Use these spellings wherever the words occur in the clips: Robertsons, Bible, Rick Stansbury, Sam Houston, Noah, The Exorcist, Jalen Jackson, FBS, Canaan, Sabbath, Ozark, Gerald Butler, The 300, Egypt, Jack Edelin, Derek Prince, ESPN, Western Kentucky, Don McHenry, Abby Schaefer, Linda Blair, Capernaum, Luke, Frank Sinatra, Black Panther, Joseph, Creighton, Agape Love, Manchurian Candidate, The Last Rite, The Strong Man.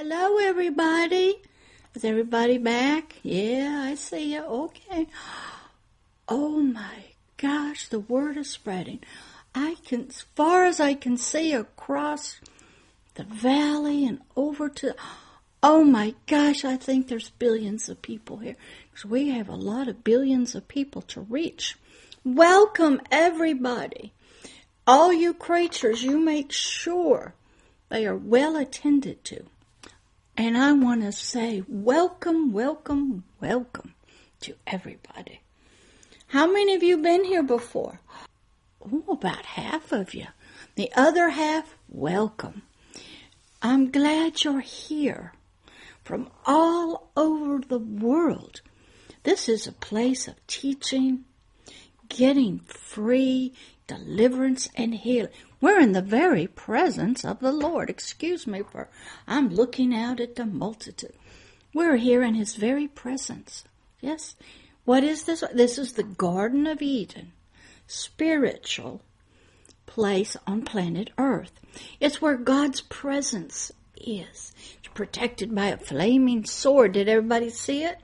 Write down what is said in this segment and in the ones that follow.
Hello, everybody. Is everybody back? Yeah, I see you. Okay. Oh, my gosh, the word is spreading. As far as I can see across the valley and over to... Oh, my gosh, I think there's billions of people here. Because we have a lot of billions of people to reach. Welcome, everybody. All you creatures, you make sure they are well attended to. And I want to say welcome, welcome, welcome to everybody. How many of you been here before? Oh, about half of you. The other half, welcome. I'm glad you're here from all over the world. This is a place of teaching, getting free, deliverance, and healing. We're in the very presence of the Lord. Excuse me, for I'm looking out at the multitude. We're here in His very presence. Yes? What is this? This is the Garden of Eden, spiritual place on planet Earth. It's where God's presence is. It's protected by a flaming sword. Did everybody see it?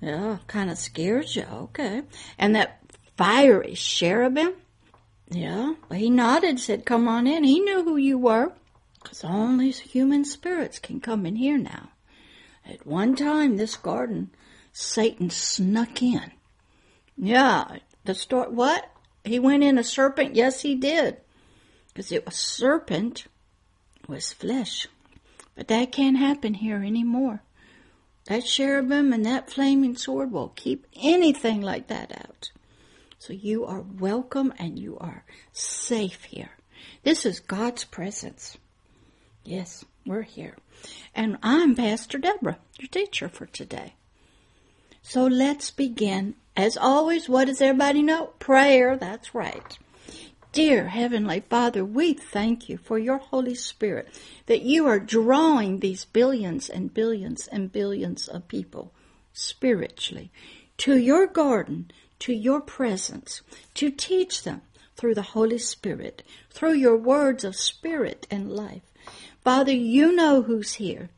Yeah, kind of scares you. Okay. And that fiery cherubim. Yeah, he nodded and said, come on in. He knew who you were, because only human spirits can come in here now. At one time, this garden, Satan snuck in. Yeah, the story, what? He went in a serpent? Yes, he did, because it was serpent, was flesh. But that can't happen here anymore. That cherubim and that flaming sword will keep anything like that out. So you are welcome and you are safe here. This is God's presence. Yes, we're here. And I'm Pastor Deborah, your teacher for today. So let's begin. As always, what does everybody know? Prayer, that's right. Dear Heavenly Father, we thank you for your Holy Spirit, that you are drawing these billions and billions and billions of people spiritually to your garden, to your presence, to teach them through the Holy Spirit, through your words of spirit and life. Father, you know who's here,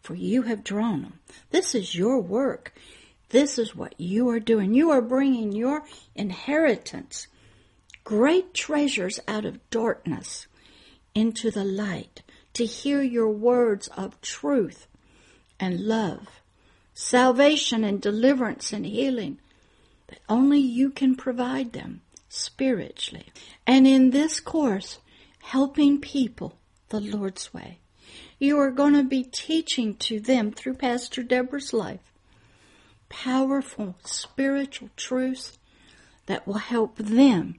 for you have drawn them. This is your work. This is what you are doing. You are bringing your inheritance, great treasures out of darkness into the light, to hear your words of truth and love, salvation and deliverance and healing, that only you can provide them spiritually. And in this course, helping people the Lord's way, you are going to be teaching to them through Pastor Deborah's life powerful spiritual truths that will help them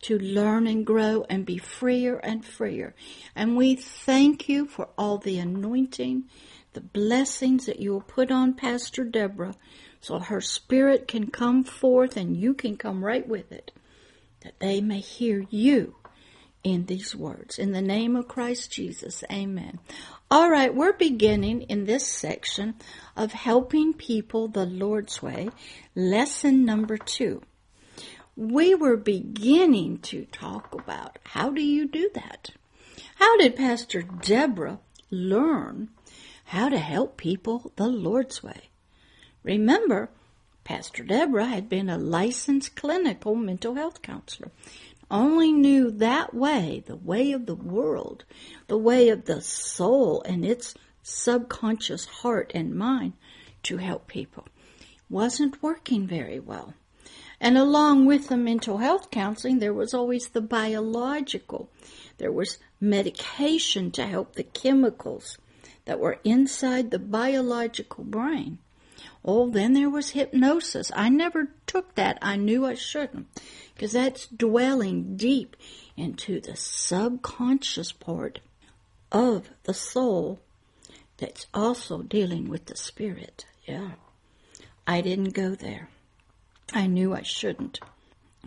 to learn and grow and be freer and freer. And we thank you for all the anointing, the blessings that you will put on Pastor Deborah, so her spirit can come forth and you can come right with it, that they may hear you in these words. In the name of Christ Jesus, amen. All right, we're beginning in this section of helping people the Lord's way, lesson number 2. We were beginning to talk about how do you do that? How did Pastor Deborah learn how to help people the Lord's way? Remember, Pastor Deborah had been a licensed clinical mental health counselor. Only knew that way, the way of the world, the way of the soul and its subconscious heart and mind to help people. Wasn't working very well. And along with the mental health counseling, there was always the biological. There was medication to help the chemicals that were inside the biological brain. Oh, then there was hypnosis. I never took that. I knew I shouldn't, because that's dwelling deep into the subconscious part of the soul that's also dealing with the spirit. Yeah. I didn't go there. I knew I shouldn't.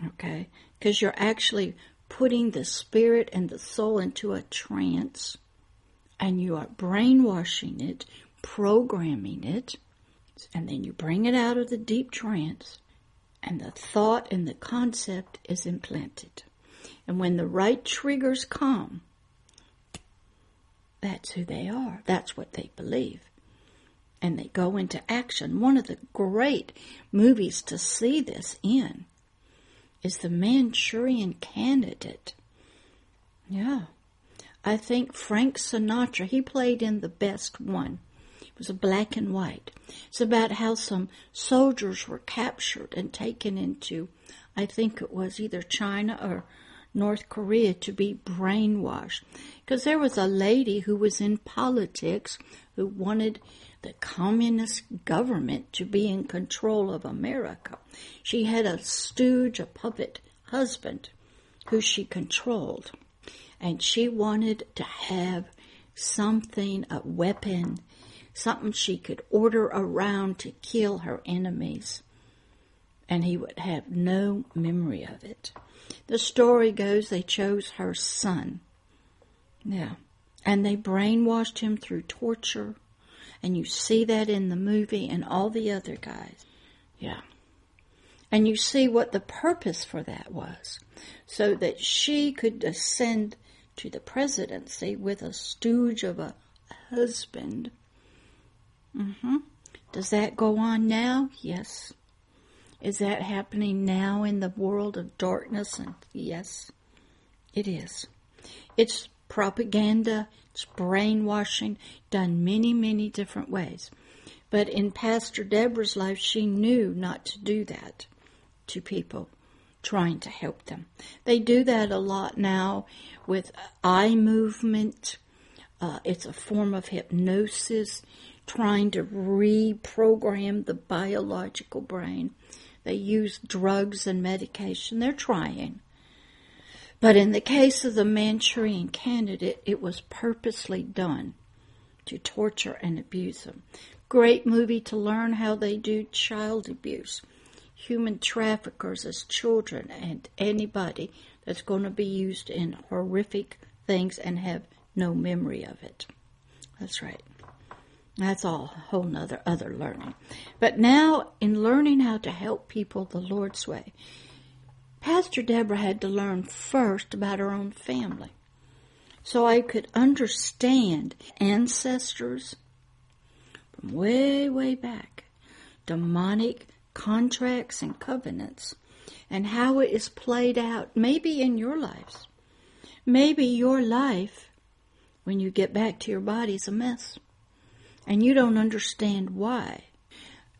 Okay? Because you're actually putting the spirit and the soul into a trance, and you are brainwashing it, programming it. And then you bring it out of the deep trance, and the thought and the concept is implanted. And when the right triggers come, that's who they are. That's what they believe. And they go into action. One of the great movies to see this in is The Manchurian Candidate. Yeah. I think Frank Sinatra, he played in the best one. It was a black and white. It's about how some soldiers were captured and taken into, I think it was either China or North Korea, to be brainwashed. Because there was a lady who was in politics who wanted the communist government to be in control of America. She had a stooge, a puppet husband who she controlled. And she wanted to have something, a weapon, something she could order around to kill her enemies. And he would have no memory of it. The story goes they chose her son. Yeah. And they brainwashed him through torture. And you see that in the movie and all the other guys. Yeah. And you see what the purpose for that was. So that she could ascend to the presidency with a stooge of a husband. Mm-hmm. Does that go on now? Yes. Is that happening now in the world of darkness? And yes, it is. It's propaganda. It's brainwashing done many, many different ways. But in Pastor Deborah's life, she knew not to do that to people, trying to help them. They do that a lot now with eye movement. It's a form of hypnosis, trying to reprogram the biological brain. They use drugs and medication. They're trying. But in the case of the Manchurian Candidate, it was purposely done to torture and abuse them. Great movie to learn how they do child abuse, human traffickers as children, and anybody that's going to be used in horrific things and have no memory of it. That's right. That's all a whole other learning. But now in learning how to help people the Lord's way, Pastor Deborah had to learn first about her own family. So I could understand ancestors from way, way back, demonic contracts and covenants, and how it is played out maybe in your lives. Maybe your life, when you get back to your body, is a mess. And you don't understand why.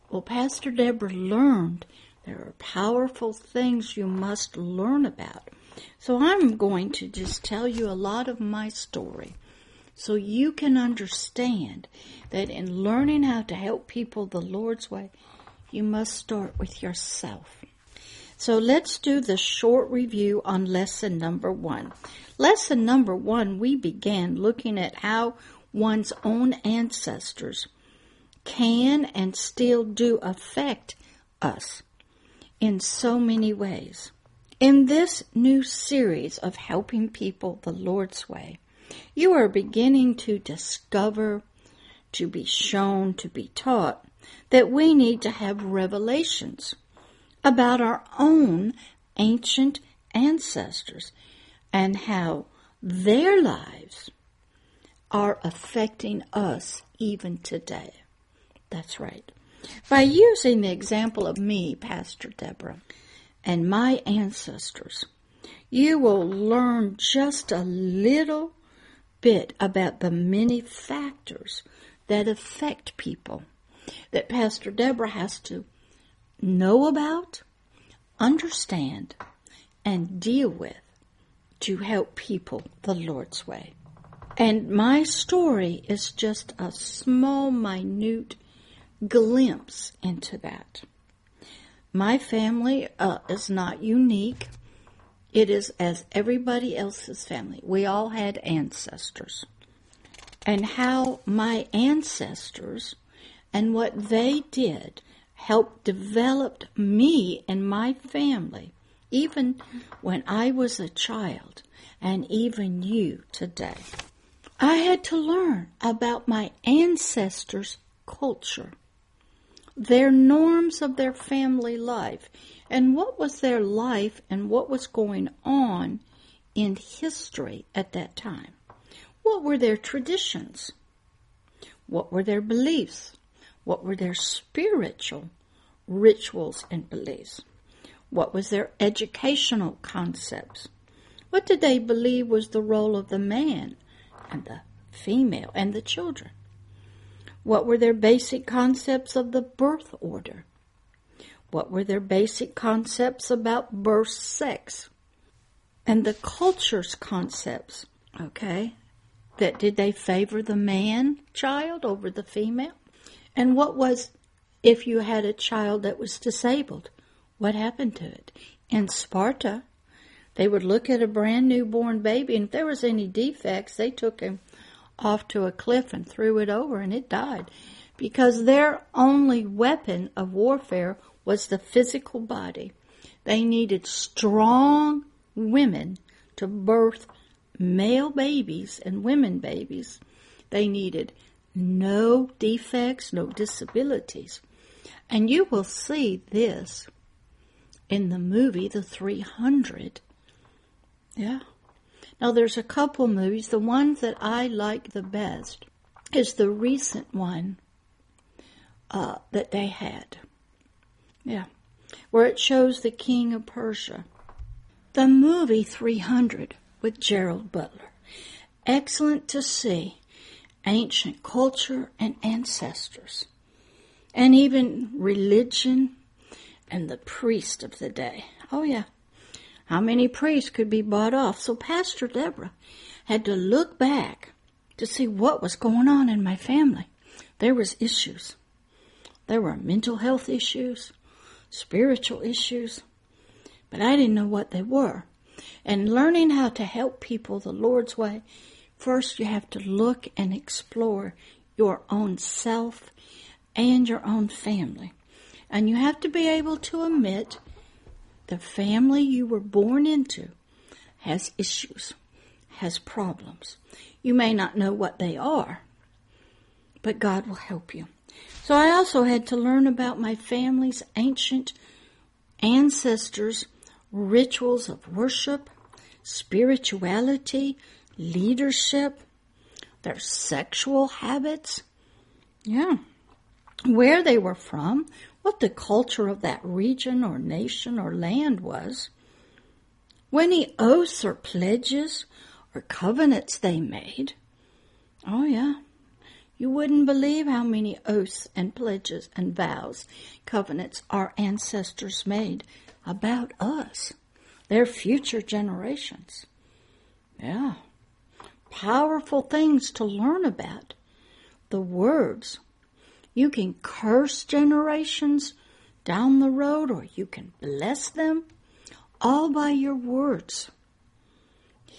Well, Pastor Deborah learned there are powerful things you must learn about. So I'm going to just tell you a lot of my story so you can understand that in learning how to help people the Lord's way, you must start with yourself. So let's do the short review on lesson number 1. Lesson number 1, we began looking at how one's own ancestors can and still do affect us in so many ways. In this new series of helping people the Lord's way, you are beginning to discover, to be shown, to be taught that we need to have revelations about our own ancient ancestors and how their lives are affecting us even today. That's right. By using the example of me, Pastor Deborah, and my ancestors, you will learn just a little bit about the many factors that affect people that Pastor Deborah has to know about, understand, and deal with to help people the Lord's way. And my story is just a small, minute glimpse into that. My family is not unique. It is as everybody else's family. We all had ancestors. And how my ancestors and what they did helped develop me and my family, even when I was a child, and even you today. I had to learn about my ancestors' culture, their norms of their family life, and what was their life and what was going on in history at that time. What were their traditions? What were their beliefs? What were their spiritual rituals and beliefs? What was their educational concepts? What did they believe was the role of the man and the female and the children? What were their basic concepts of the birth order? What were their basic concepts about birth sex? And the culture's concepts, okay? That did they favor the man child over the female? And what was, if you had a child that was disabled, what happened to it? In Sparta, they would look at a brand new born baby, and if there was any defects, they took him off to a cliff and threw it over, and it died, because their only weapon of warfare was the physical body. They needed strong women to birth male babies and women babies. They needed no defects, no disabilities. And you will see this in the movie The 300. Yeah. Now, there's a couple movies. The ones that I like the best is the recent one that they had. Yeah. Where it shows the king of Persia. The movie 300 with Gerald Butler. Excellent to see ancient culture and ancestors. And even religion and the priest of the day. Oh, yeah. How many priests could be bought off? So Pastor Deborah had to look back to see what was going on in my family. There was issues. There were mental health issues, spiritual issues, but I didn't know what they were. And learning how to help people the Lord's way, first you have to look and explore your own self and your own family. And you have to be able to admit the family you were born into has issues, has problems. You may not know what they are, but God will help you. So I also had to learn about my family's ancient ancestors' rituals of worship, spirituality, leadership, their sexual habits, yeah, where they were from, what the culture of that region or nation or land was, when any oaths or pledges or covenants they made. Oh, yeah. You wouldn't believe how many oaths and pledges and vows, covenants our ancestors made about us, their future generations. Yeah. Powerful things to learn about. The words. You can curse generations down the road, or you can bless them, all by your words.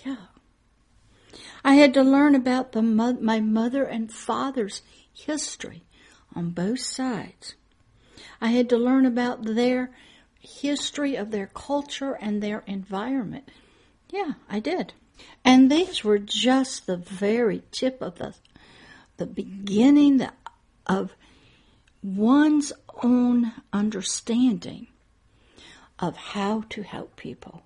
Yeah. I had to learn about my mother and father's history on both sides. I had to learn about their history of their culture and their environment. Yeah, I did. And these were just the very tip of the beginning of one's own understanding of how to help people.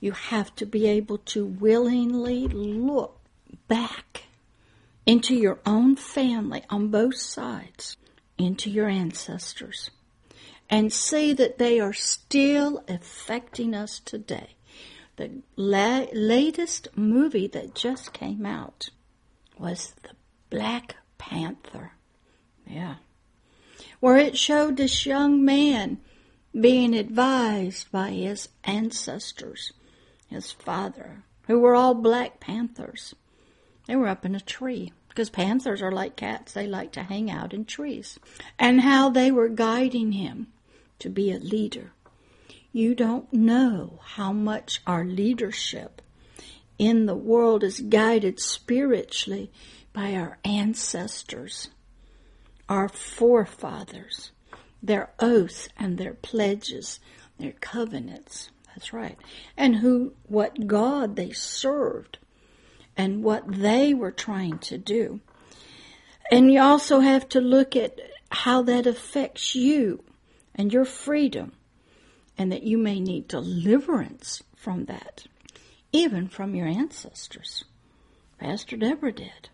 You have to be able to willingly look back into your own family on both sides, into your ancestors, and see that they are still affecting us today. The latest movie that just came out was the Black Panther. Yeah. Where it showed this young man being advised by his ancestors, his father, who were all Black Panthers. They were up in a tree, because panthers are like cats. They like to hang out in trees. And how they were guiding him to be a leader. You don't know how much our leadership in the world is guided spiritually by our ancestors, our forefathers, their oaths and their pledges, their covenants. That's right. And what God they served and what they were trying to do. And you also have to look at how that affects you and your freedom, and that you may need deliverance from that, even from your ancestors. Pastor Deborah did.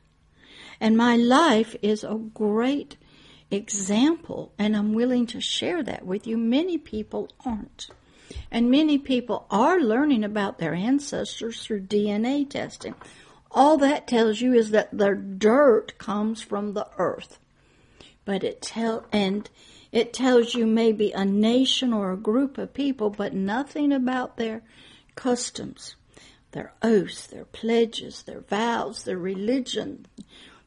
And my life is a great example, and I'm willing to share that with you. Many people aren't. And many people are learning about their ancestors through DNA testing. All that tells you is that their dirt comes from the earth. But it tells you maybe a nation or a group of people, but nothing about their customs, their oaths, their pledges, their vows, their religion.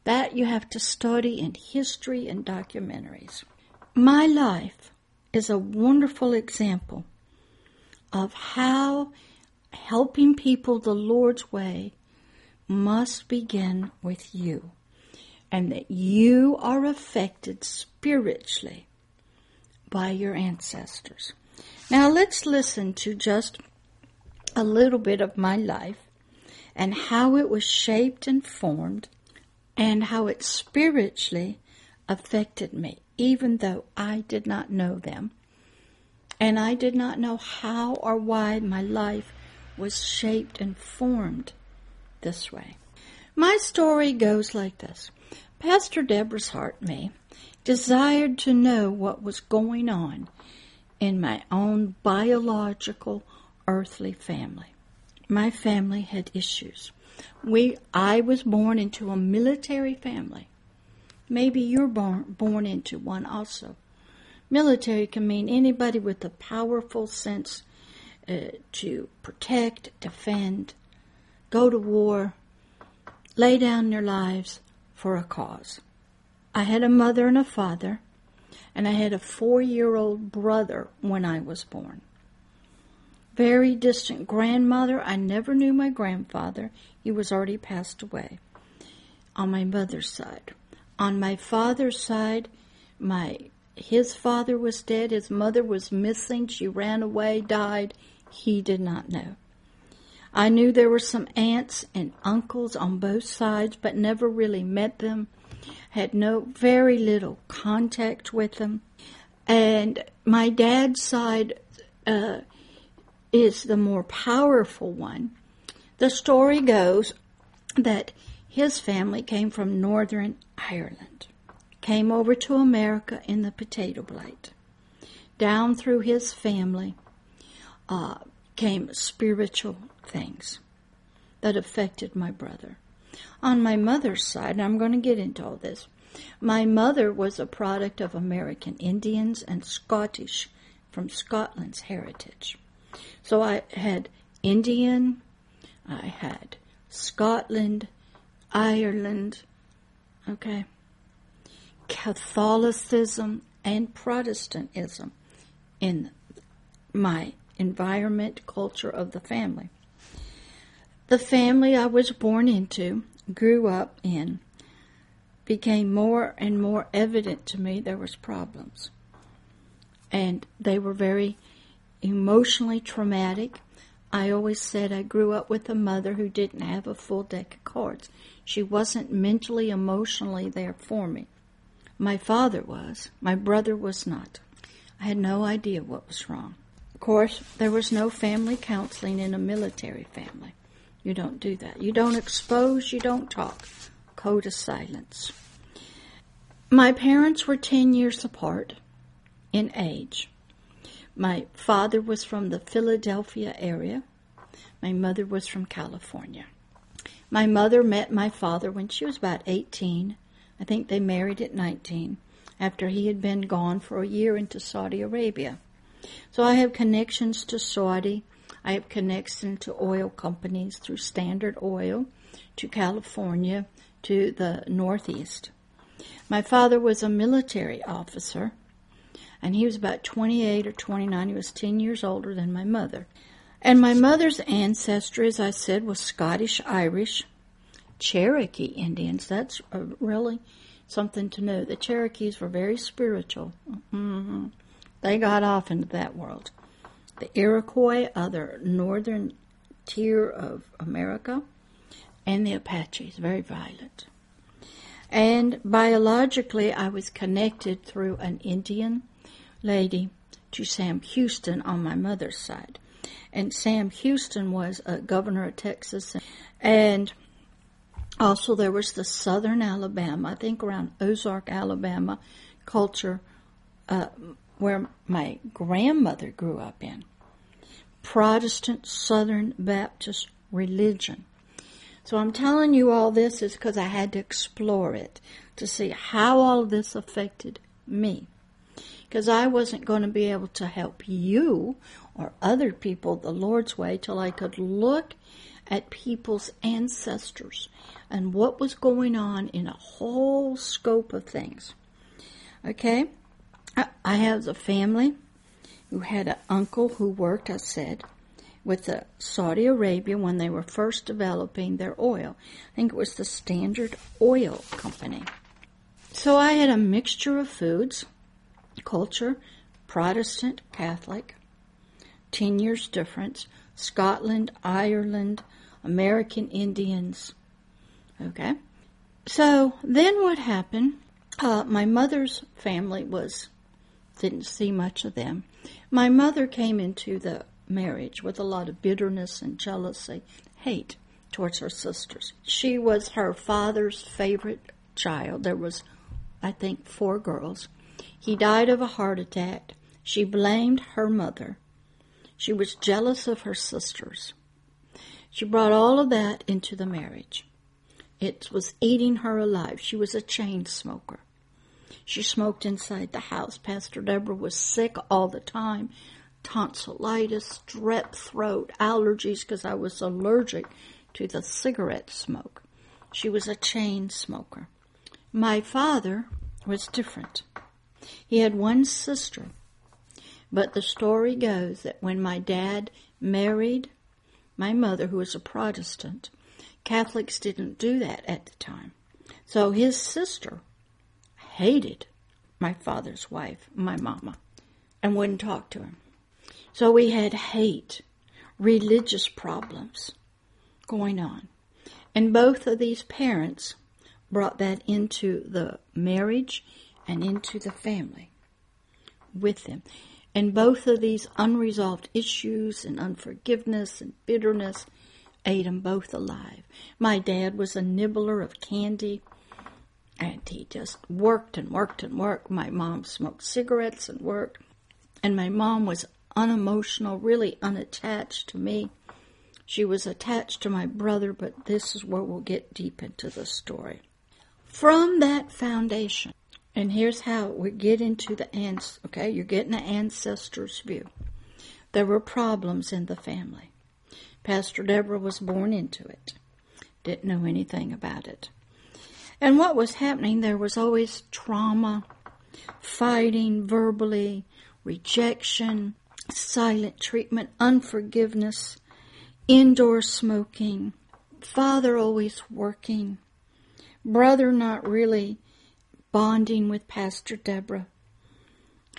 That you have to study in history and documentaries. My life is a wonderful example of how helping people the Lord's way must begin with you, and that you are affected spiritually by your ancestors. Now let's listen to just a little bit of my life and how it was shaped and formed and how it spiritually affected me, even though I did not know them. And I did not know how or why my life was shaped and formed this way. My story goes like this. Pastor Deborah's heart, me, desired to know what was going on in my own biological earthly family. My family had issues. I was born into a military family. Maybe you're born into one also. Military can mean anybody with a powerful sense to protect, defend, go to war, lay down their lives for a cause. I had a mother and a father, and I had a 4-year-old brother when I was born. Very distant grandmother. I never knew my grandfather. He was already passed away on my mother's side. On my father's side, his father was dead. His mother was missing. She ran away, died. He did not know. I knew there were some aunts and uncles on both sides, but never really met them. Had very little contact with them. And my dad's side is the more powerful one. The story goes that his family came from Northern Ireland. Came over to America in the potato blight. Down through his family came spiritual things that affected my brother. On my mother's side, and I'm going to get into all this, my mother was a product of American Indians and Scottish from Scotland's heritage. So I had Indian, I had Scotland, Ireland, okay? Catholicism and Protestantism in my environment, culture of the family. The family I was born into, grew up in, became more and more evident to me there was problems. And they were very emotionally traumatic. I always said I grew up with a mother who didn't have a full deck of cards. She wasn't mentally, emotionally there for me. My father was. My brother was not. I had no idea what was wrong. Of course, there was no family counseling in a military family. You don't do that. You don't expose. You don't talk. Code of silence. My parents were 10 years apart in age. My father was from the Philadelphia area. My mother was from California. My mother met my father when she was about 18. I think they married at 19 after he had been gone for a year into Saudi Arabia. So I have connections to Saudi. I have connections to oil companies through Standard Oil, to California, to the Northeast. My father was a military officer, and he was about 28 or 29. He was 10 years older than my mother. And my mother's ancestry, as I said, was Scottish-Irish, Cherokee Indians. That's really something to know. The Cherokees were very spiritual. Mm-hmm. They got off into that world. The Iroquois, other northern tier of America, and the Apaches, very violent. And biologically, I was connected through an Indian lady to Sam Houston on my mother's side. And Sam Houston was a governor of Texas, and Also, there was the southern Alabama, I think around Ozark, Alabama, culture where my grandmother grew up in. Protestant, Southern Baptist religion. So I'm telling you all this is because I had to explore it to see how all this affected me. Because I wasn't going to be able to help you or other people the Lord's way till I could look at people's ancestors and what was going on in a whole scope of things. Okay? I have a family who had an uncle who worked, I said, with Saudi Arabia when they were first developing their oil. I think it was the Standard Oil Company. So I had a mixture of foods, culture, Protestant, Catholic, 10 years difference, Scotland, Ireland, American Indians. Okay. So then what happened, my mother's family didn't see much of them. My mother came into the marriage with a lot of bitterness and jealousy, hate towards her sisters. She was her father's favorite child. There was, I think, 4 girls. He died of a heart attack. She blamed her mother. She was jealous of her sisters. She brought all of that into the marriage. It was eating her alive. She was a chain smoker. She smoked inside the house. Pastor Deborah was sick all the time. Tonsillitis, strep throat, allergies, because I was allergic to the cigarette smoke. She was a chain smoker. My father was different. He had one sister, but the story goes that when my dad married my mother, who was a Protestant, Catholics didn't do that at the time. So his sister hated my father's wife, my mama, and wouldn't talk to him. So we had hate, religious problems going on. And both of these parents brought that into the marriage and into the family with them. And both of these unresolved issues and unforgiveness and bitterness ate them both alive. My dad was a nibbler of candy, and he just worked and worked and worked. My mom smoked cigarettes and worked. And my mom was unemotional, really unattached to me. She was attached to my brother, but this is where we'll get deep into the story. From that foundation, and here's how we get into the okay, you're getting the ancestors' view. There were problems in the family. Pastor Deborah was born into it. Didn't know anything about it. And what was happening, there was always trauma, fighting verbally, rejection, silent treatment, unforgiveness, indoor smoking, father always working, brother not really bonding with Pastor Deborah.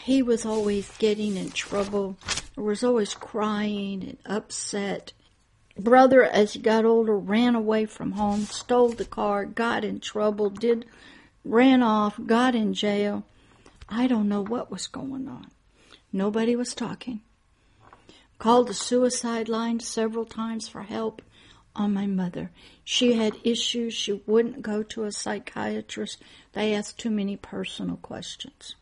He was always getting in trouble. There was always crying and upset. Brother, as he got older, ran away from home, stole the car, got in trouble, ran off, got in jail. I don't know what was going on. Nobody was talking. Called the suicide line several times for help on my mother. She had issues. She wouldn't go to a psychiatrist. They asked too many personal questions.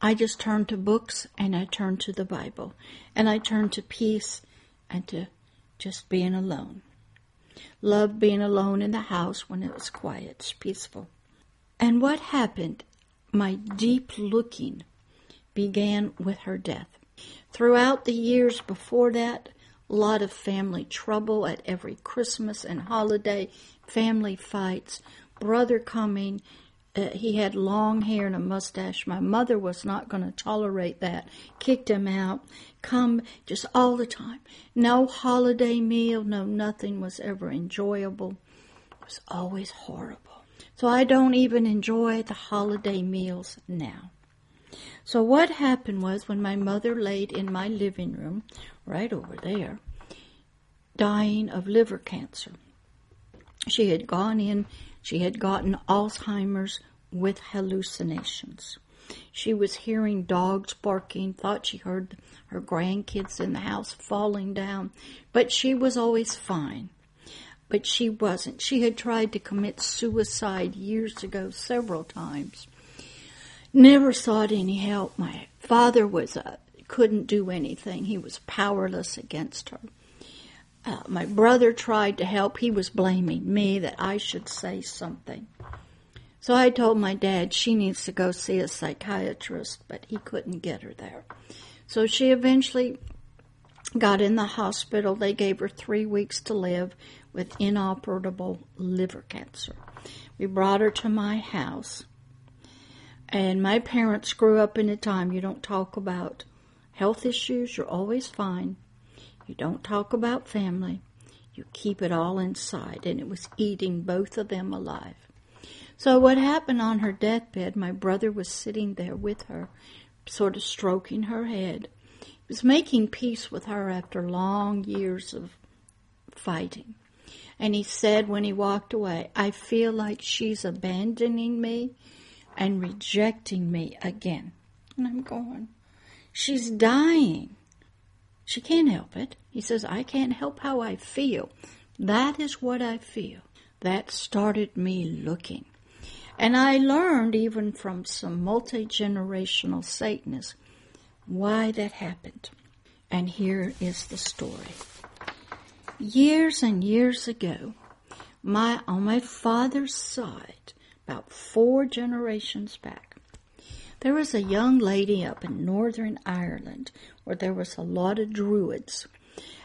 I just turned to books, and I turned to the Bible, and I turned to peace and to just being alone. Loved being alone in the house when it was quiet, it's peaceful. And what happened? My deep looking began with her death. Throughout the years before that, a lot of family trouble at every Christmas and holiday, family fights, brother coming. He had long hair and a mustache. My mother was not going to tolerate that. Kicked him out. Come just all the time. No holiday meal, no nothing was ever enjoyable. It was always horrible. So I don't even enjoy the holiday meals now. So what happened was when my mother laid in my living room, right over there, dying of liver cancer. She had gone in, she had gotten Alzheimer's with hallucinations. She was hearing dogs barking, thought she heard her grandkids in the house falling down, but she was always fine. but she wasn't. She had tried to commit suicide years ago several times. Never sought any help. My father couldn't do anything. He was powerless against her. My brother tried to help. He was blaming me that I should say something. So I told my dad she needs to go see a psychiatrist, but he couldn't get her there. So she eventually got in the hospital. They gave her 3 weeks to live with inoperable liver cancer. We brought her to my house. And my parents grew up in a time you don't talk about health issues. You're always fine. You don't talk about family. You keep it all inside. And it was eating both of them alive. So what happened on her deathbed, my brother was sitting there with her, sort of stroking her head. He was making peace with her after long years of fighting. And he said when he walked away, "I feel like she's abandoning me and rejecting me again." And I'm going, she's dying. She can't help it. He says, "I can't help how I feel. That is what I feel." That started me looking. And I learned, even from some multi-generational Satanists, why that happened. And here is the story. Years and years ago, on my father's side, about 4 generations back, there was a young lady up in Northern Ireland where there was a lot of Druids.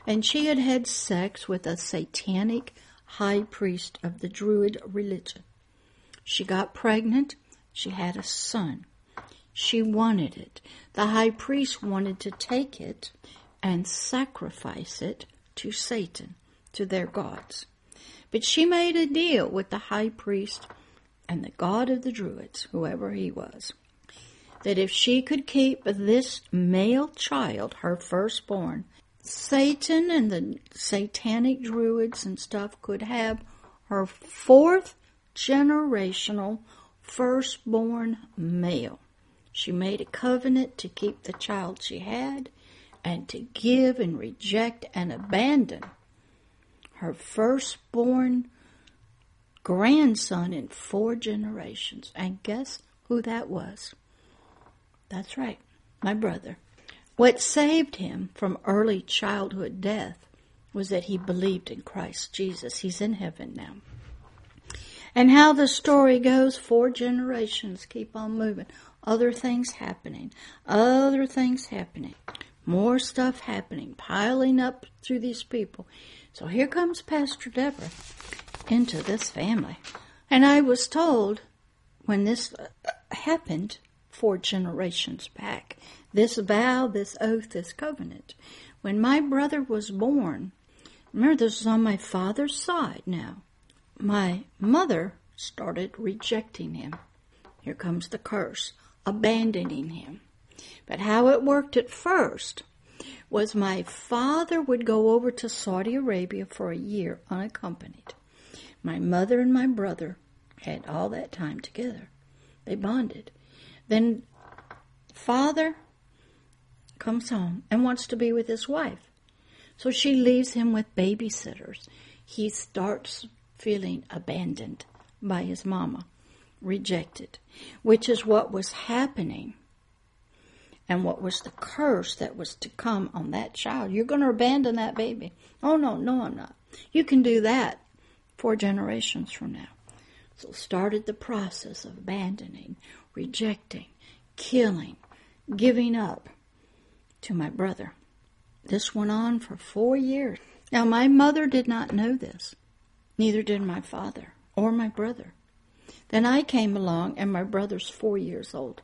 And she had had sex with a satanic high priest of the Druid religion. She got pregnant. She had a son. She wanted it. The high priest wanted to take it and sacrifice it to Satan, to their gods. But she made a deal with the high priest and the god of the Druids, whoever he was, that if she could keep this male child, her firstborn, Satan and the satanic Druids and stuff could have her 4th generational firstborn male. She made a covenant to keep the child she had and to give and reject and abandon her firstborn grandson in 4 generations. And guess who that was? That's right, my brother. What saved him from early childhood death was that he believed in Christ Jesus. He's in heaven now. And how the story goes, 4 generations keep on moving. Other things happening. Other things happening. More stuff happening, piling up through these people. So here comes Pastor Deborah into this family. And I was told when this happened 4 generations back, this vow, this oath, this covenant, when my brother was born, remember this is on my father's side now, my mother started rejecting him. Here comes the curse, abandoning him. But how it worked at first was my father would go over to Saudi Arabia for a year unaccompanied. My mother and my brother had all that time together. They bonded. Then father comes home and wants to be with his wife. So she leaves him with babysitters. He starts feeling abandoned by his mama, rejected, which is what was happening and what was the curse that was to come on that child. "You're going to abandon that baby." "Oh, no, I'm not." "You can do that 4 generations from now." So started the process of abandoning, rejecting, killing, giving up to my brother. This went on for 4 years. Now, my mother did not know this. Neither did my father or my brother. Then I came along, and my brother's 4 years old.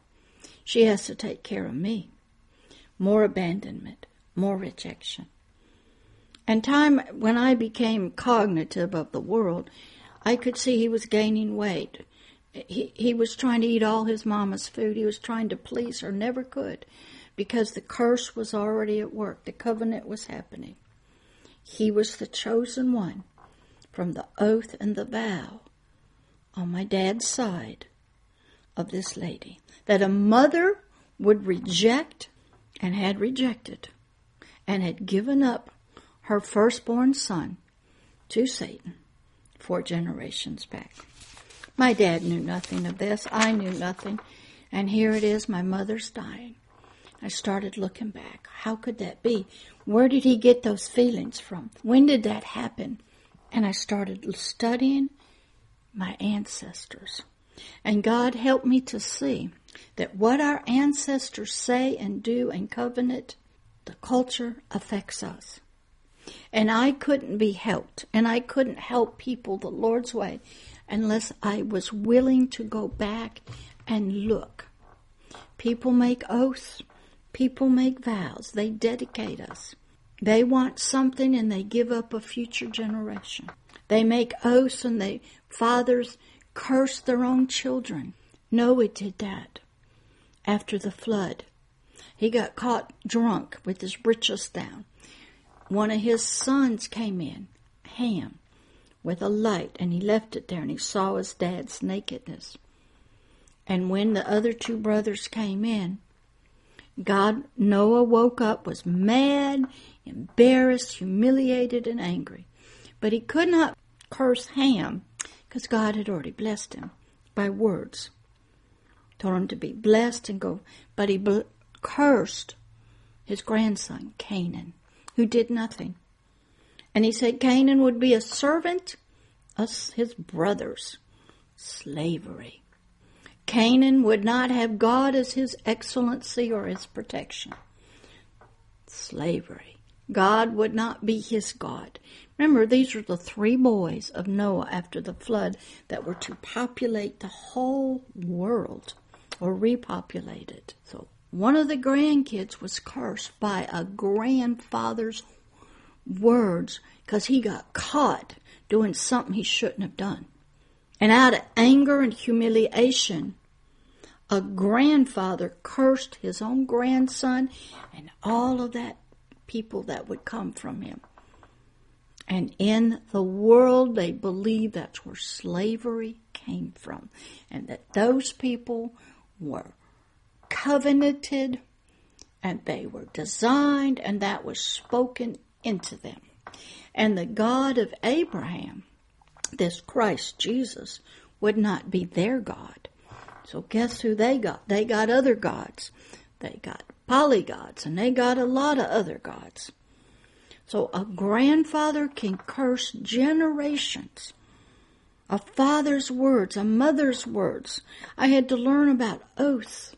She has to take care of me. More abandonment, more rejection. And time when I became cognitive of the world, I could see he was gaining weight. He was trying to eat all his mama's food. He was trying to please her, never could, because the curse was already at work. The covenant was happening. He was the chosen one from the oath and the vow on my dad's side of this lady, that a mother would reject and had rejected and had given up her firstborn son to Satan 4 generations back. My dad knew nothing of this. I knew nothing. And here it is, my mother's dying. I started looking back. How could that be? Where did he get those feelings from? When did that happen? And I started studying my ancestors. And God helped me to see that what our ancestors say and do and covenant, the culture affects us. And I couldn't be helped, and I couldn't help people the Lord's way unless I was willing to go back and look. People make oaths. People make vows. They dedicate us. They want something and they give up a future generation. They make oaths and they fathers curse their own children. Noah did that after the flood. He got caught drunk with his britches down. One of his sons came in, Ham, with a light, and he left it there, and he saw his dad's nakedness. And when the other 2 brothers came in, Noah woke up, was mad, embarrassed, humiliated, and angry. But he could not curse Ham because God had already blessed him by words. Told him to be blessed and go, but he cursed his grandson, Canaan, who did nothing. And he said Canaan would be a servant of his brothers. Slavery. Canaan would not have God as his excellency or his protection. Slavery. God would not be his God. Remember, these are the 3 boys of Noah after the flood that were to populate the whole world or repopulate it. So one of the grandkids was cursed by a grandfather's words because he got caught doing something he shouldn't have done. And out of anger and humiliation, a grandfather cursed his own grandson and all of that people that would come from him. And in the world, they believe that's where slavery came from. And that those people were covenanted and they were designed and that was spoken into them. And the God of Abraham, this Christ Jesus, would not be their God. So guess who they got? They got other gods. They got polygods, and they got a lot of other gods. So a grandfather can curse generations. A father's words, a mother's words. I had to learn about oaths,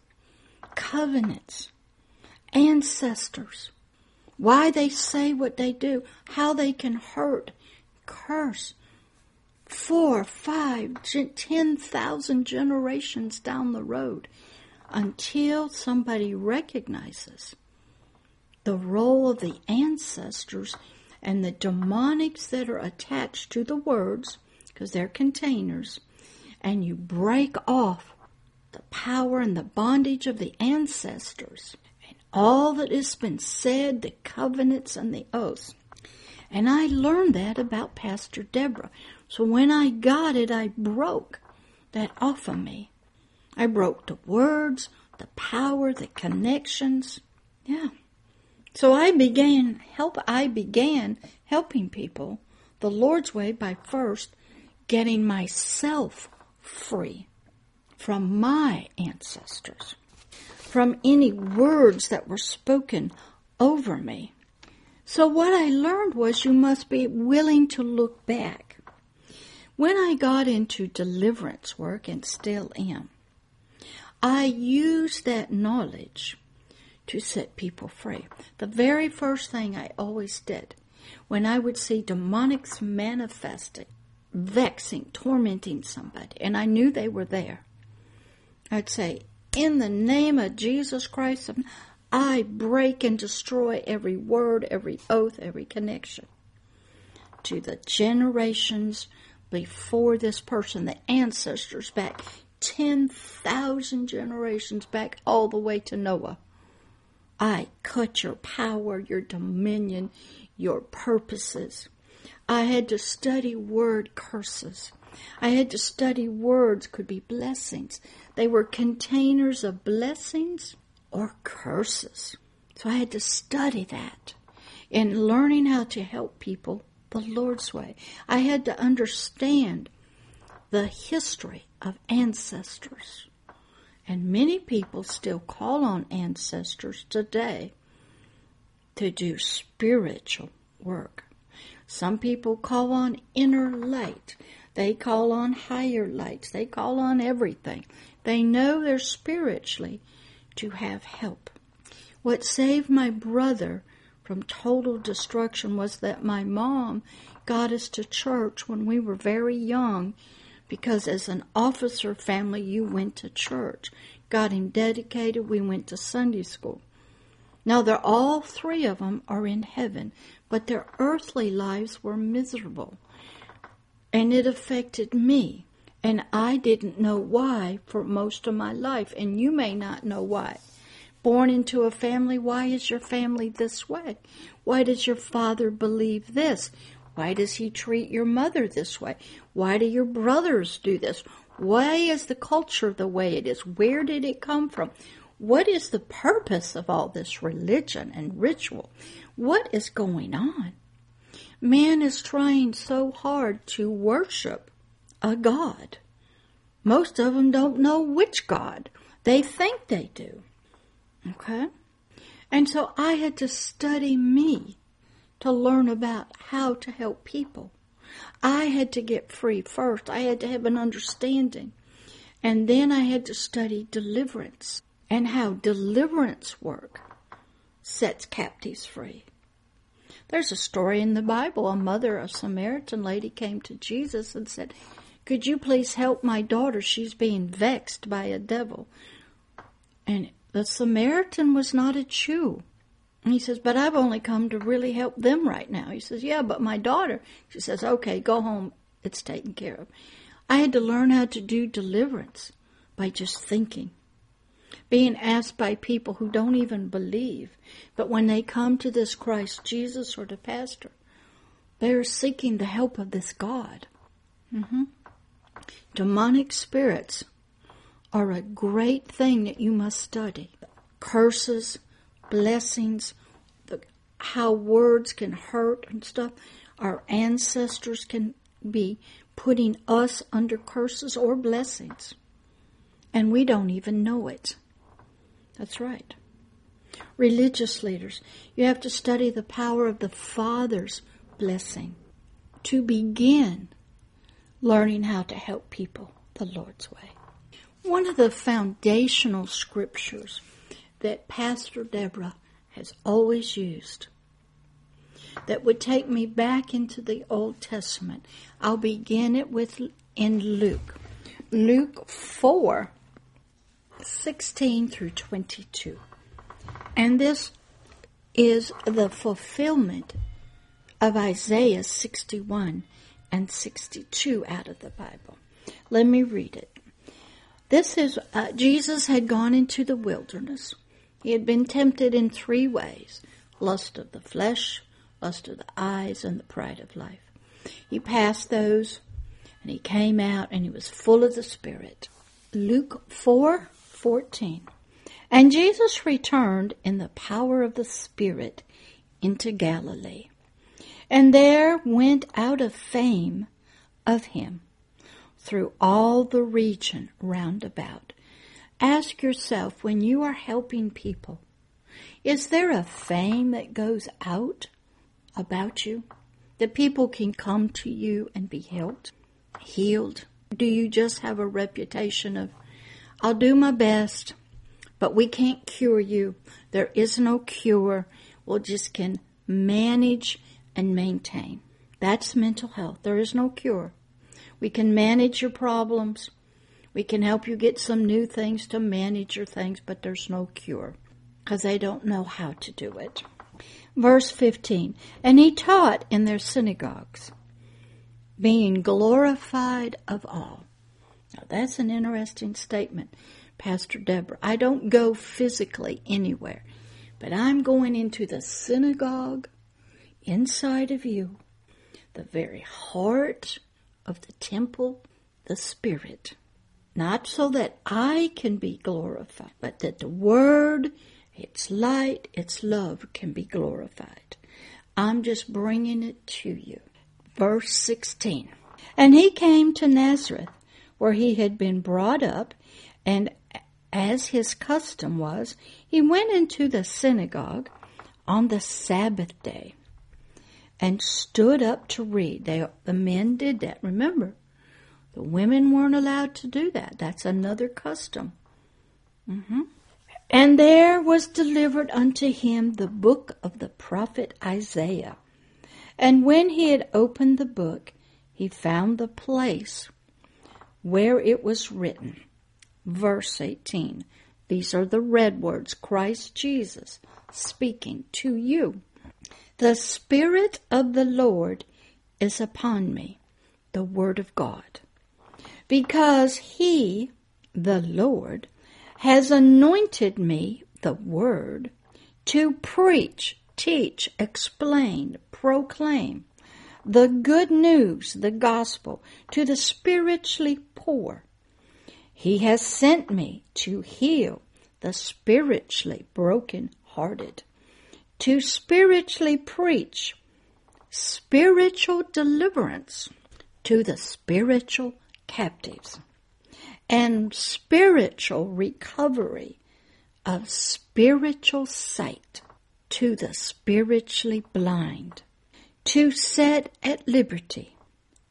covenants, ancestors, why they say what they do, how they can hurt, curse, 4, 5, 10,000 generations down the road until somebody recognizes the role of the ancestors and the demonics that are attached to the words because they're containers, and you break off the power and the bondage of the ancestors and all that has been said, the covenants and the oaths. And I learned that about Pastor Deborah. So when I got it, I broke that off of me. I broke the words, the power, the connections. Yeah. So I began helping people the Lord's way by first getting myself free from my ancestors, from any words that were spoken over me. So what I learned was you must be willing to look back. When I got into deliverance work, and still am, I used that knowledge to set people free. The very first thing I always did when I would see demonics manifesting, vexing, tormenting somebody, and I knew they were there, I'd say, in the name of Jesus Christ, I break and destroy every word, every oath, every connection to the generations before this person, the ancestors back 10,000 generations back all the way to Noah. I cut your power, your dominion, your purposes. I had to study word curses. I had to study words could be blessings. They were containers of blessings or curses. So I had to study that and learning how to help people the Lord's way. I had to understand the history of ancestors. And many people still call on ancestors today to do spiritual work. Some people call on inner light. They call on higher lights. They call on everything. They know they're spiritually to have help. What saved my brother from total destruction was that my mom got us to church when we were very young, because as an officer family, you went to church. Got him dedicated. We went to Sunday school. Now, they're all three of them are in heaven, but their earthly lives were miserable. And it affected me. And I didn't know why for most of my life. And you may not know why. Born into a family, why is your family this way? Why does your father believe this? Why does he treat your mother this way? Why do your brothers do this? Why is the culture the way it is? Where did it come from? What is the purpose of all this religion and ritual? What is going on? Man is trying so hard to worship a God. Most of them don't know which God. They think they do. Okay? And so I had to study me to learn about how to help people. I had to get free first. I had to have an understanding. And then I had to study deliverance and how deliverance work sets captives free. There's a story in the Bible. A mother, a Samaritan lady, came to Jesus and said, "Could you please help my daughter? She's being vexed by a devil." And the Samaritan was not a Jew. And he says, "But I've only come to really help them right now." He says, "Yeah, but my daughter." She says, "Okay, go home. It's taken care of." I had to learn how to do deliverance by just thinking. Being asked by people who don't even believe. But when they come to this Christ Jesus or the pastor, they are seeking the help of this God. Demonic spirits are a great thing that you must study. Curses, blessings, how words can hurt and stuff. Our ancestors can be putting us under curses or blessings. And we don't even know it. That's right. Religious leaders, you have to study the power of the Father's blessing to begin learning how to help people the Lord's way. One of the foundational scriptures that Pastor Deborah has always used that would take me back into the Old Testament, I'll begin it with in Luke. Luke 4:16-22. And this is the fulfillment of Isaiah 61 and 62 out of the Bible. Let me read it. This is, Jesus had gone into the wilderness. He had been tempted in three ways: lust of the flesh, lust of the eyes, and the pride of life. He passed those, and he came out, and he was full of the Spirit. Luke 4:14. And Jesus returned in the power of the Spirit into Galilee, and there went out a fame of him through all the region round about. Ask yourself, when you are helping people, is there a fame that goes out about you? That people can come to you and be helped, healed? Do you just have a reputation of, "I'll do my best, but we can't cure you. There is no cure. We'll just can manage and maintain." That's mental health. There is no cure. We can manage your problems. We can help you get some new things to manage your things, but there's no cure because they don't know how to do it. Verse 15, and he taught in their synagogues, being glorified of all. Now, that's an interesting statement, Pastor Deborah. I don't go physically anywhere, but I'm going into the synagogue inside of you, the very heart of the temple, the Spirit. Not so that I can be glorified, but that the Word, its light, its love can be glorified. I'm just bringing it to you. verse 16. And he came to Nazareth, where he had been brought up, and as his custom was, he went into the synagogue on the Sabbath day and stood up to read. The men did that, remember. The women weren't allowed to do that. That's another custom. Mm-hmm. And there was delivered unto him the book of the prophet Isaiah. And when he had opened the book, he found the place where it was written. Verse 18. These are the red words, Christ Jesus speaking to you. The Spirit of the Lord is upon me, the Word of God, because He, the Lord, has anointed me, the Word, to preach, teach, explain, proclaim the good news, the gospel, to the spiritually poor. He has sent me to heal the spiritually brokenhearted, to spiritually preach spiritual deliverance to the spiritual captives and spiritual recovery of spiritual sight to the spiritually blind, to set at liberty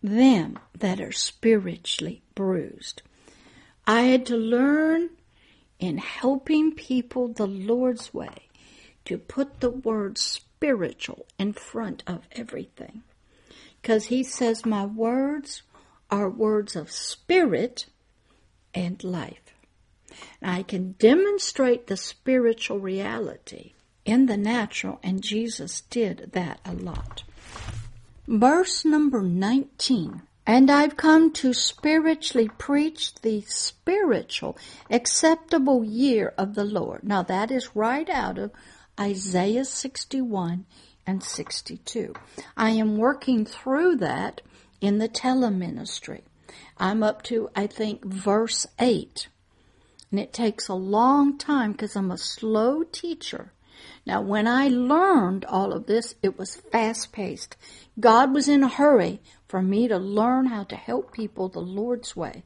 them that are spiritually bruised. I had to learn in helping people the Lord's way to put the word spiritual in front of everything. Because he says, my words are words of spirit and life. And I can demonstrate the spiritual reality in the natural, and Jesus did that a lot. Verse number 19. And I've come to spiritually preach the spiritual acceptable year of the Lord. Now that is right out of Isaiah 61 and 62. I am working through that in the teleministry. I'm up to, I think, verse 8. And it takes a long time because I'm a slow teacher. Now, when I learned all of this, it was fast-paced. God was in a hurry for me to learn how to help people the Lord's way.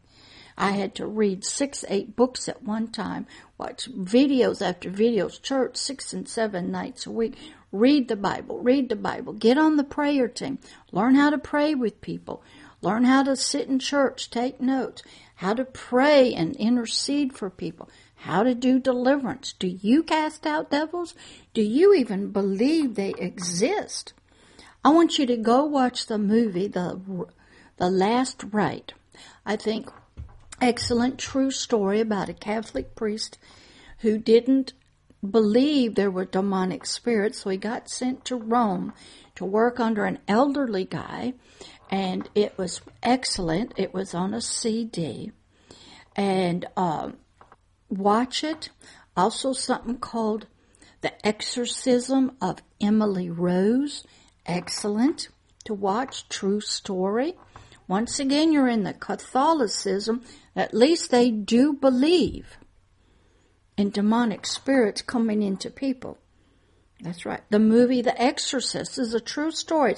I had to read 6, 8 books at one time, watch videos after videos, church 6 and 7 nights a week, read the Bible, get on the prayer team, learn how to pray with people, learn how to sit in church, take notes, how to pray and intercede for people, how to do deliverance. Do you cast out devils? Do you even believe they exist? I want you to go watch the movie, The Last Rite. I think excellent true story about a Catholic priest who didn't believe there were demonic spirits, so he got sent to Rome to work under an elderly guy, and it was excellent. It was on a CD, and watch it. Also something called The Exorcism of Emily Rose, excellent to watch, true story. Once again, you're in the Catholicism. At least they do believe in demonic spirits coming into people. That's right. The movie The Exorcist is a true story.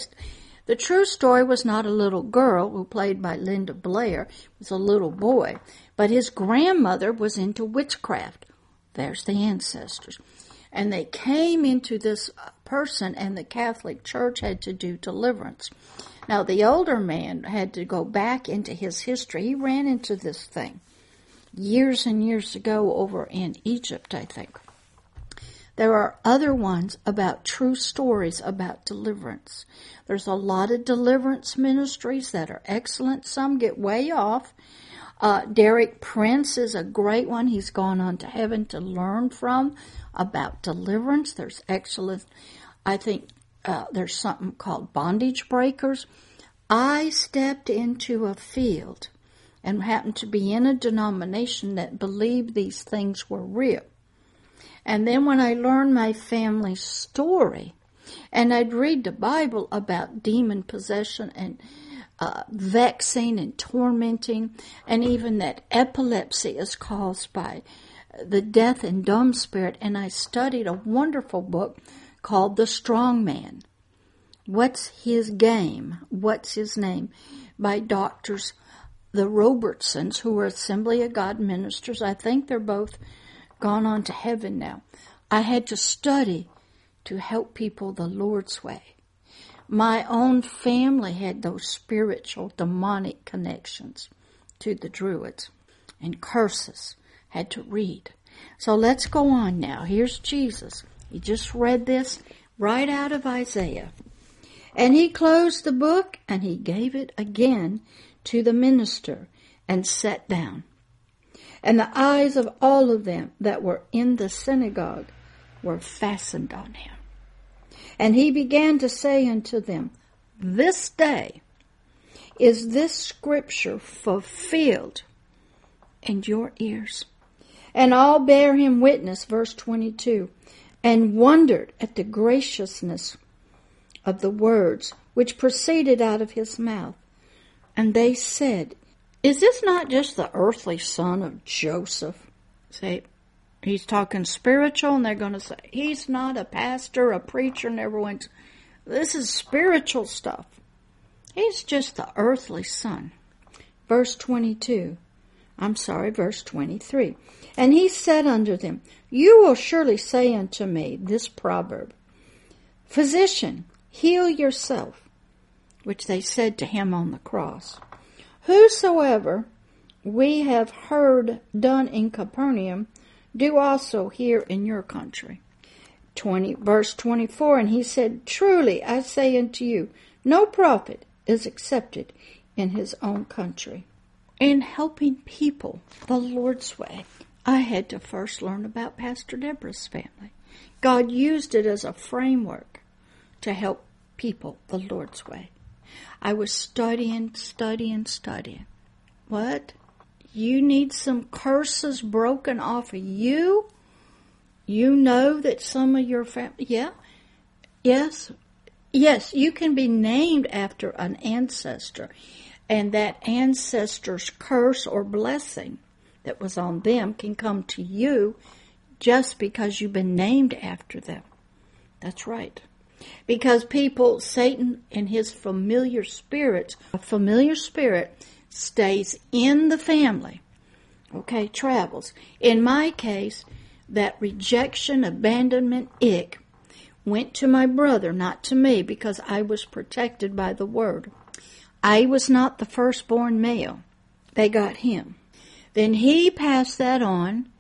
The true story was not a little girl who played by Linda Blair. It was a little boy. But his grandmother was into witchcraft. There's the ancestors. And they came into this person, and the Catholic Church had to do deliverance. Now, the older man had to go back into his history. He ran into this thing years and years ago over in Egypt, I think. There are other ones about true stories about deliverance. There's a lot of deliverance ministries that are excellent. Some get way off. Derek Prince is a great one. He's gone on to heaven to learn from about deliverance. There's excellent, I think, there's something called bondage breakers. I stepped into a field and happened to be in a denomination that believed these things were real. And then when I learned my family's story, and I'd read the Bible about demon possession and vexing and tormenting, and even that epilepsy is caused by the deaf and dumb spirit, and I studied a wonderful book called The Strong Man, What's his game? What's his name? By doctors, the Robertsons, who were Assembly of God ministers. I think they're both gone on to heaven now. I had to study to help people the Lord's way. My own family had those spiritual, demonic connections to the Druids and curses. Had to read. So let's go on now. Here's Jesus. He just read this right out of Isaiah. And he closed the book and he gave it again to the minister and sat down. And the eyes of all of them that were in the synagogue were fastened on him. And he began to say unto them, This day is this scripture fulfilled in your ears. And all bear him witness, verse 22, and wondered at the graciousness of the words which proceeded out of his mouth. And they said, Is this not just the earthly son of Joseph? Say, he's talking spiritual, and they're going to say, he's not a pastor, a preacher, never went to. This is spiritual stuff. He's just the earthly son. Verse 23. And he said unto them, You will surely say unto me this proverb, Physician, heal yourself, which they said to him on the cross. Whosoever we have heard done in Capernaum, do also here in your country. Verse 24, and he said, Truly I say unto you, no prophet is accepted in his own country. In helping people the Lord's way, I had to first learn about Pastor Deborah's family. God used it as a framework to help people the Lord's way. I was studying. What? You need some curses broken off of you? You know that some of your family... Yeah? Yes, you can be named after an ancestor. And that ancestor's curse or blessing that was on them can come to you just because you've been named after them. That's right. Because people, Satan and his familiar spirit stays in the family, okay, travels. In my case, that rejection, abandonment, ick, went to my brother, not to me, because I was protected by the word. I was not the firstborn male. They got him. Then he passed that on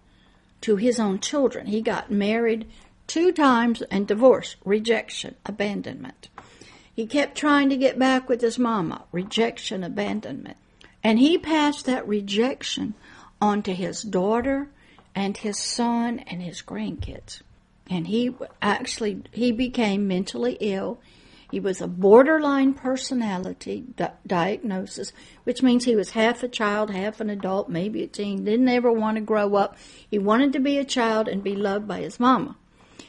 to his own children. He got married 2 times and divorced. Rejection, abandonment. He kept trying to get back with his mama. Rejection, abandonment. And he passed that rejection on to his daughter and his son and his grandkids. And he became mentally ill. He was a borderline personality diagnosis, which means he was half a child, half an adult, maybe a teen. Didn't ever want to grow up. He wanted to be a child and be loved by his mama.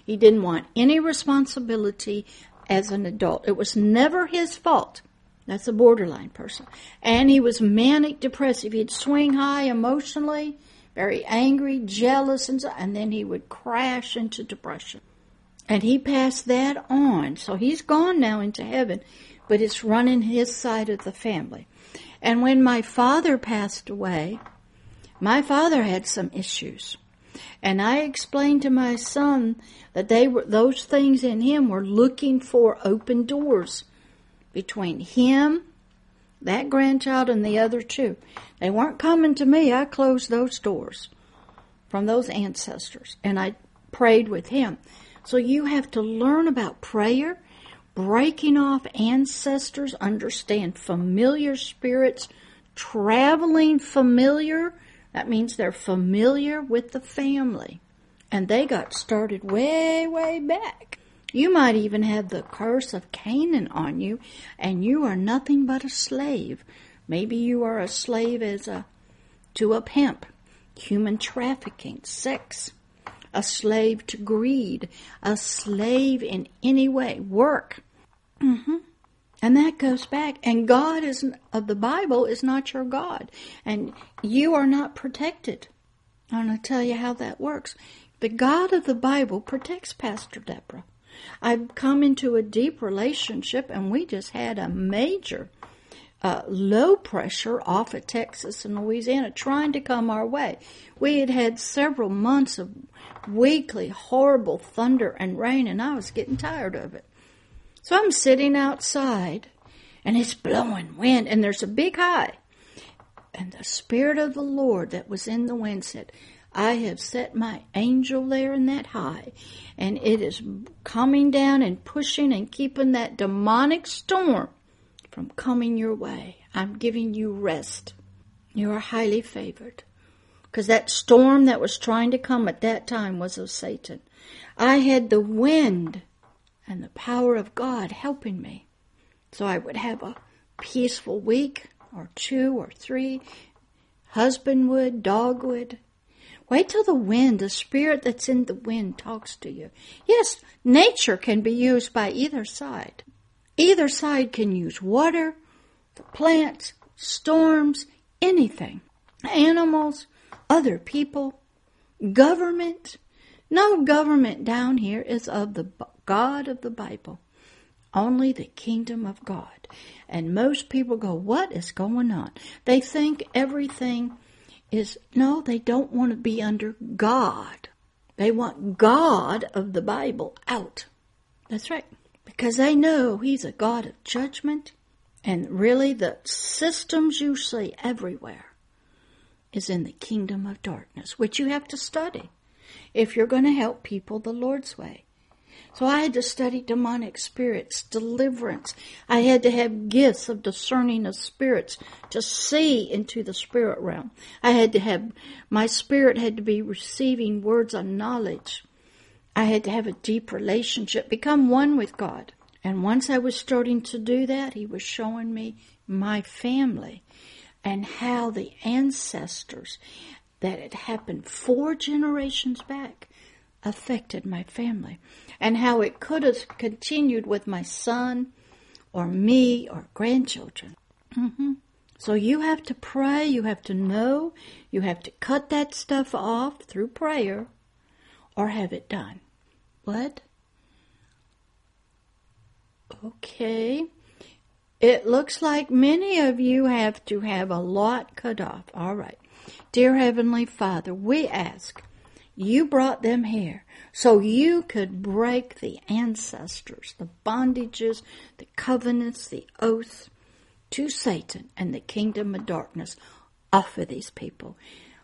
He didn't want any responsibility as an adult. It was never his fault. That's a borderline person. And he was manic depressive. He'd swing high emotionally, very angry, jealous, and then he would crash into depression. And he passed that on. So he's gone now into heaven, but it's running his side of the family. And when my father passed away, my father had some issues. And I explained to my son that those things in him were looking for open doors between him, that grandchild, and the other 2. They weren't coming to me. I closed those doors from those ancestors, and I prayed with him. So you have to learn about prayer, breaking off ancestors, understand familiar spirits, traveling familiar. That means they're familiar with the family. And they got started way, way back. You might even have the curse of Canaan on you, and you are nothing but a slave. Maybe you are a slave to a pimp, human trafficking, sex, a slave to greed, a slave in any way, work. Mm-hmm. And that goes back. And God the Bible is not your God. And you are not protected. I'm going to tell you how that works. The God of the Bible protects Pastor Deborah. I've come into a deep relationship, and we just had a major low pressure off of Texas and Louisiana trying to come our way. We had had several months of weekly horrible thunder and rain, and I was getting tired of it. So I'm sitting outside, and it's blowing wind, and there's a big high. And the Spirit of the Lord that was in the wind said, I have set my angel there in that high, and it is coming down and pushing and keeping that demonic storm from coming your way. I'm giving you rest. You are highly favored. Because that storm that was trying to come at that time was of Satan. I had the wind and the power of God helping me. So I would have a peaceful week or two or three. Husband would, dog would. Wait till the wind, the spirit that's in the wind talks to you. Yes, nature can be used by either side. Either side can use water, the plants, storms, anything. Animals, other people, government. No government down here is of the God of the Bible. Only the kingdom of God. And most people go, what is going on? They think everything is, no, they don't want to be under God. They want God of the Bible out. That's right. Because they know he's a God of judgment. And really the systems you see everywhere is in the kingdom of darkness, which you have to study if you're going to help people the Lord's way. So I had to study demonic spirits, deliverance. I had to have gifts of discerning of spirits to see into the spirit realm. I had to have, my spirit had to be receiving words of knowledge. I had to have a deep relationship, become one with God. And once I was starting to do that, he was showing me my family and how the ancestors that had happened 4 generations back affected my family, and how it could have continued with my son or me or grandchildren. So you have to pray, you have to know, you have to cut that stuff off through prayer or have it done. What? Okay. It looks like many of you have to have a lot cut off. All right. Dear Heavenly Father, we ask, you brought them here so you could break the ancestors, the bondages, the covenants, the oaths to Satan and the kingdom of darkness off of these people.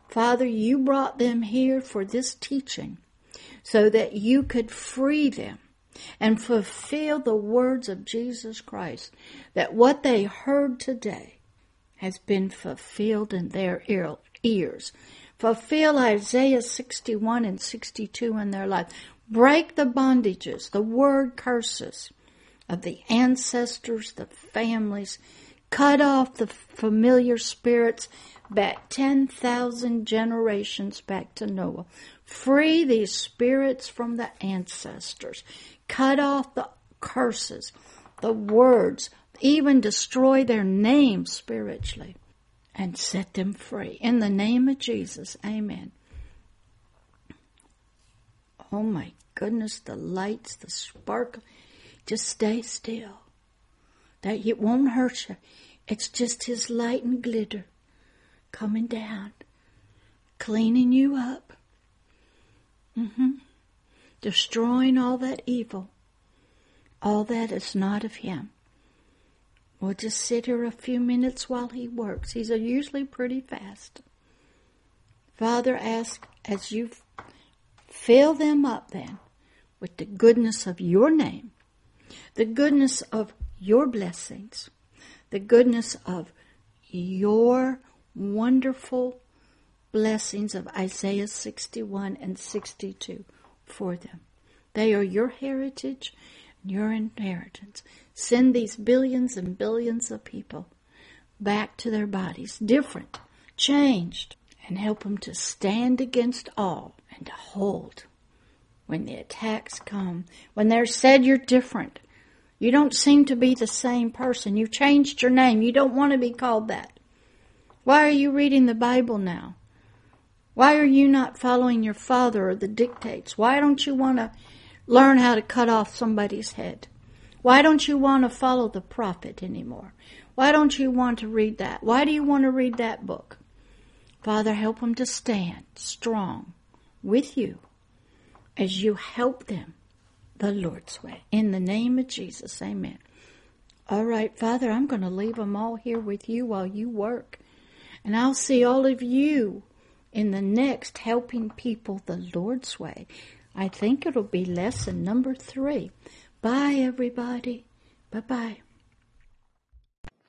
Father, you brought them here for this teaching so that you could free them and fulfill the words of Jesus Christ, that what they heard today has been fulfilled in their ears. Fulfill Isaiah 61 and 62 in their life. Break the bondages, the word curses of the ancestors, the families. Cut off the familiar spirits back 10,000 generations back to Noah. Free these spirits from the ancestors. Cut off the curses, the words, even destroy their names spiritually. And set them free. In the name of Jesus, amen. Oh my goodness, the lights, the sparkle. Just stay still. That it won't hurt you. It's just his light and glitter coming down, cleaning you up. Destroying all that evil. All that is not of him. We'll just sit here a few minutes while he works. He's usually pretty fast. Father, ask as you fill them up then with the goodness of your name, the goodness of your blessings, the goodness of your wonderful blessings of Isaiah 61 and 62 for them. They are your heritage, your inheritance. Send these billions and billions of people back to their bodies, different, changed, and help them to stand against all and to hold when the attacks come. When they're said you're different, you don't seem to be the same person. You changed your name. You don't want to be called that. Why are you reading the Bible now? Why are you not following your father or the dictates? Why don't you want to learn how to cut off somebody's head? Why don't you want to follow the prophet anymore? Why don't you want to read that? Why do you want to read that book? Father, help them to stand strong with you as you help them the Lord's way. In the name of Jesus, amen. All right, Father, I'm going to leave them all here with you while you work. And I'll see all of you in the next Helping People the Lord's Way. I think it'll be lesson number 3. Bye, everybody. Bye-bye.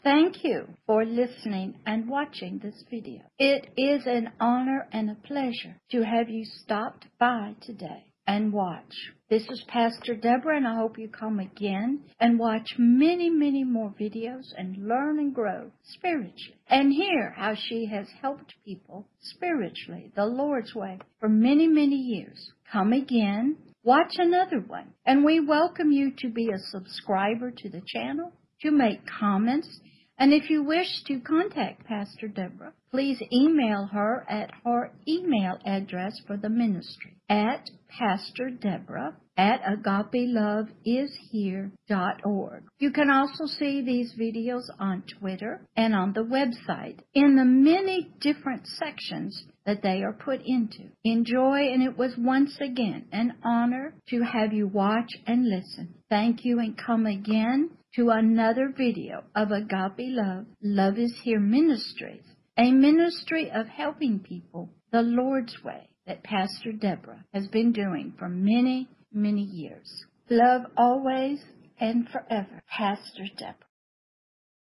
Thank you for listening and watching this video. It is an honor and a pleasure to have you stopped by today and watch. This is Pastor Deborah, and I hope you come again and watch many, many more videos and learn and grow spiritually and hear how she has helped people spiritually the Lord's way for many, many years. Come again, watch another one, and we welcome you to be a subscriber to the channel, to make comments. And if you wish to contact Pastor Deborah, please email her at her email address for the ministry at pastordeborah@agapeloveishere.org. You can also see these videos on Twitter and on the website in the many different sections that they are put into. Enjoy, and it was once again an honor to have you watch and listen. Thank you, and come again to another video of Agape Love, Love is Here Ministries, a ministry of helping people the Lord's way that Pastor Deborah has been doing for many, many years. Love always and forever, Pastor Deborah.